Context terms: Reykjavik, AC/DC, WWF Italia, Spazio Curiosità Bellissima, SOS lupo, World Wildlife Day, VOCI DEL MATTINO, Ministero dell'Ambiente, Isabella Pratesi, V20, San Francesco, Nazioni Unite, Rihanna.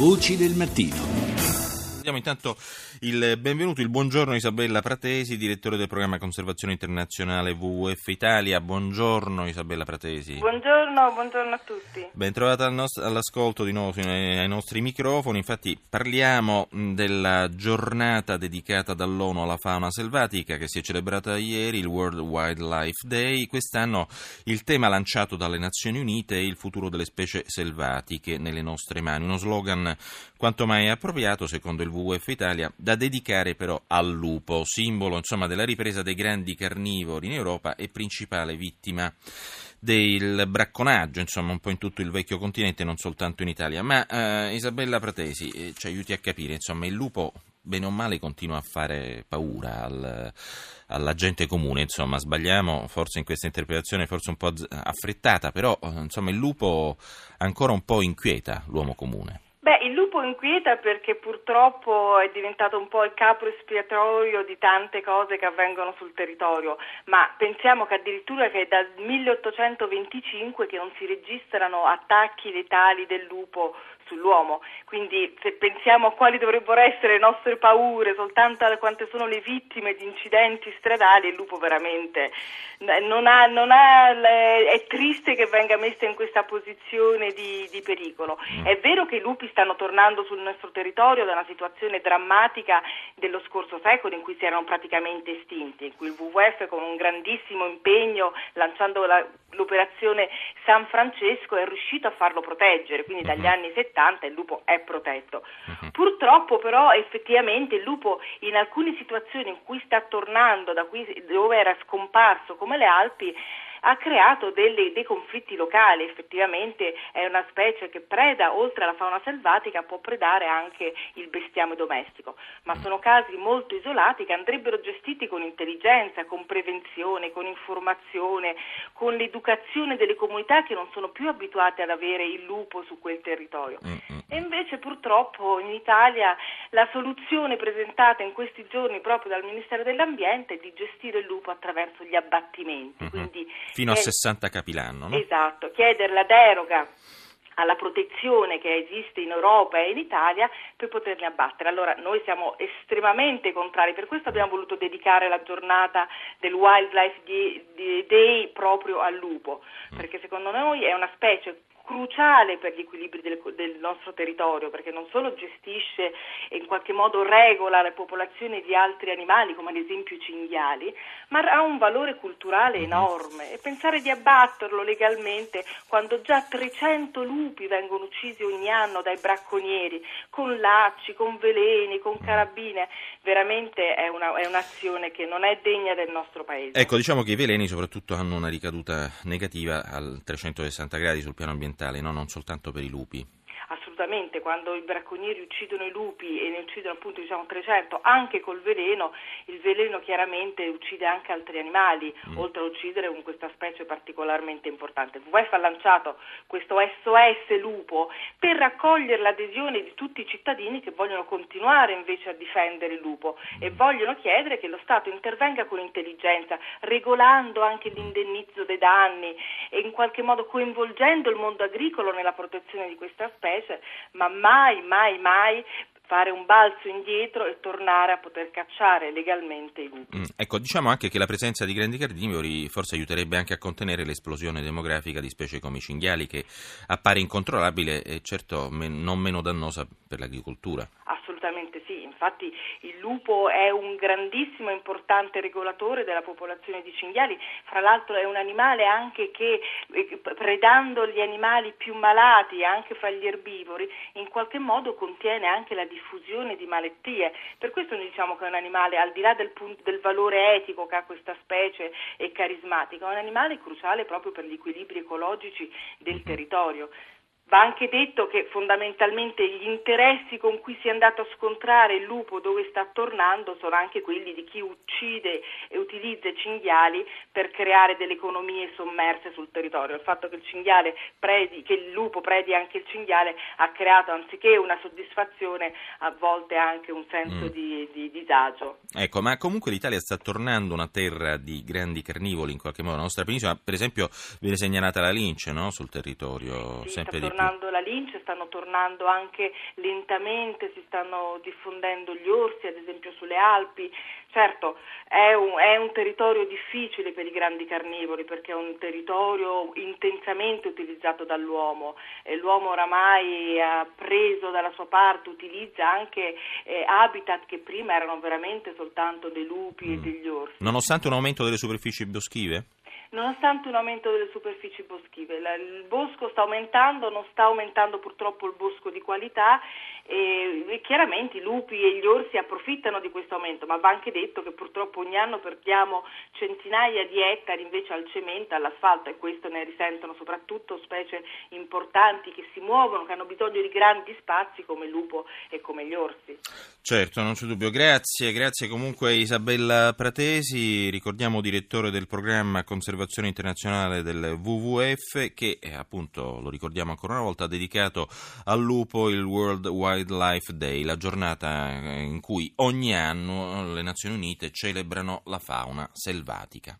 Voci del mattino. Diamo intanto il benvenuto, il buongiorno a Isabella Pratesi, direttore del programma Conservazione Internazionale WWF Italia. Buongiorno Isabella Pratesi. Buongiorno a tutti. Ben trovata all'ascolto di nuovo ai nostri microfoni. Infatti parliamo della giornata dedicata dall'ONU alla fauna selvatica che si è celebrata ieri, il World Wildlife Day. Quest'anno il tema lanciato dalle Nazioni Unite è il futuro delle specie selvatiche nelle nostre mani, uno slogan quanto mai appropriato secondo il WWF Italia, da dedicare però al lupo, simbolo insomma della ripresa dei grandi carnivori in Europa e principale vittima del bracconaggio, insomma un po' in tutto il vecchio continente, non soltanto in Italia. Ma Isabella Pratesi ci aiuti a capire, insomma il lupo bene o male continua a fare paura alla gente comune, insomma sbagliamo forse in questa interpretazione, forse un po' affrettata, però insomma il lupo ancora un po' inquieta l'uomo comune. Il lupo inquieta perché purtroppo è diventato un po' il capro espiatorio di tante cose che avvengono sul territorio, ma pensiamo che addirittura che è dal 1825 che non si registrano attacchi letali del lupo sull'uomo, quindi se pensiamo a quali dovrebbero essere le nostre paure, soltanto a quante sono le vittime di incidenti stradali, il lupo veramente è triste che venga messa in questa posizione di pericolo. È vero che i lupi stanno tornando sul nostro territorio da una situazione drammatica dello scorso secolo in cui si erano praticamente estinti, in cui il WWF con un grandissimo impegno, lanciando l'operazione San Francesco, è riuscito a farlo proteggere, quindi dagli anni 70 il lupo è protetto. Purtroppo però effettivamente il lupo in alcune situazioni in cui sta tornando da qui dove era scomparso, come le Alpi, ha creato dei conflitti locali. Effettivamente è una specie che preda, oltre alla fauna selvatica, può predare anche il bestiame domestico, ma sono casi molto isolati che andrebbero gestiti con intelligenza, con prevenzione, con informazione, con l'educazione delle comunità che non sono più abituate ad avere il lupo su quel territorio. E invece purtroppo in Italia la soluzione presentata in questi giorni proprio dal Ministero dell'Ambiente è di gestire il lupo attraverso gli abbattimenti, quindi fino a 60 capi l'anno, no? Esatto, chiedere la deroga alla protezione che esiste in Europa e in Italia per poterli abbattere. Allora noi siamo estremamente contrari, per questo abbiamo voluto dedicare la giornata del Wildlife Day proprio al lupo, perché secondo noi è una specie cruciale per gli equilibri del nostro territorio, perché non solo gestisce e in qualche modo regola la popolazione di altri animali come ad esempio i cinghiali, ma ha un valore culturale enorme, e pensare di abbatterlo legalmente quando già 300 lupi vengono uccisi ogni anno dai bracconieri con lacci, con veleni, con carabine, veramente è un'azione che non è degna del nostro paese. Ecco, diciamo che i veleni soprattutto hanno una ricaduta negativa al 360 gradi sul piano ambientale, no? Non soltanto per i lupi. Assolutamente, quando i bracconieri uccidono i lupi e ne uccidono appunto 300 anche col veleno, il veleno chiaramente uccide anche altri animali, oltre a uccidere questa specie particolarmente importante. WWF ha lanciato questo SOS lupo per raccogliere l'adesione di tutti i cittadini che vogliono continuare invece a difendere il lupo e vogliono chiedere che lo Stato intervenga con intelligenza, regolando anche l'indennizzo dei danni e in qualche modo coinvolgendo il mondo agricolo nella protezione di questa specie, ma mai fare un balzo indietro e tornare a poter cacciare legalmente i lupi. Ecco, diciamo anche che la presenza di grandi carnivori forse aiuterebbe anche a contenere l'esplosione demografica di specie come i cinghiali, che appare incontrollabile e certo non meno dannosa per l'agricoltura. Assolutamente sì, infatti il lupo è un grandissimo e importante regolatore della popolazione di cinghiali, fra l'altro è un animale anche che, predando gli animali più malati anche fra gli erbivori, in qualche modo contiene anche la diffusione di malattie. Per questo noi diciamo che è un animale, al di là del valore etico che ha questa specie e carismatico, è un animale cruciale proprio per gli equilibri ecologici del territorio. Va anche detto che fondamentalmente gli interessi con cui si è andato a scontrare il lupo dove sta tornando sono anche quelli di chi uccide e utilizza i cinghiali per creare delle economie sommerse sul territorio. Il fatto che il lupo predi anche il cinghiale ha creato, anziché una soddisfazione, a volte anche un senso di disagio. Ecco, ma comunque l'Italia sta tornando una terra di grandi carnivori in qualche modo. La nostra penisola, per esempio, viene segnalata la lince, no? Sul territorio, sì, sempre di tornando la lince, stanno tornando anche lentamente, si stanno diffondendo gli orsi, ad esempio sulle Alpi. Certo, è un territorio difficile per i grandi carnivori, perché è un territorio intensamente utilizzato dall'uomo, e l'uomo oramai ha preso dalla sua parte, utilizza anche habitat che prima erano veramente soltanto dei lupi e degli orsi. Nonostante un aumento delle superfici boschive? Nonostante un aumento delle superfici boschive, il bosco sta aumentando, non sta aumentando purtroppo il bosco di qualità, e chiaramente i lupi e gli orsi approfittano di questo aumento, ma va anche detto che purtroppo ogni anno perdiamo centinaia di ettari invece al cemento, all'asfalto, e questo ne risentono soprattutto specie importanti che si muovono, che hanno bisogno di grandi spazi come il lupo e come gli orsi. Certo, non c'è dubbio. Grazie comunque Isabella Pratesi, ricordiamo direttore del programma Conservazione internazionale del WWF, che appunto, lo ricordiamo ancora una volta, ha dedicato al lupo il World Wildlife Day, la giornata in cui ogni anno le Nazioni Unite celebrano la fauna selvatica.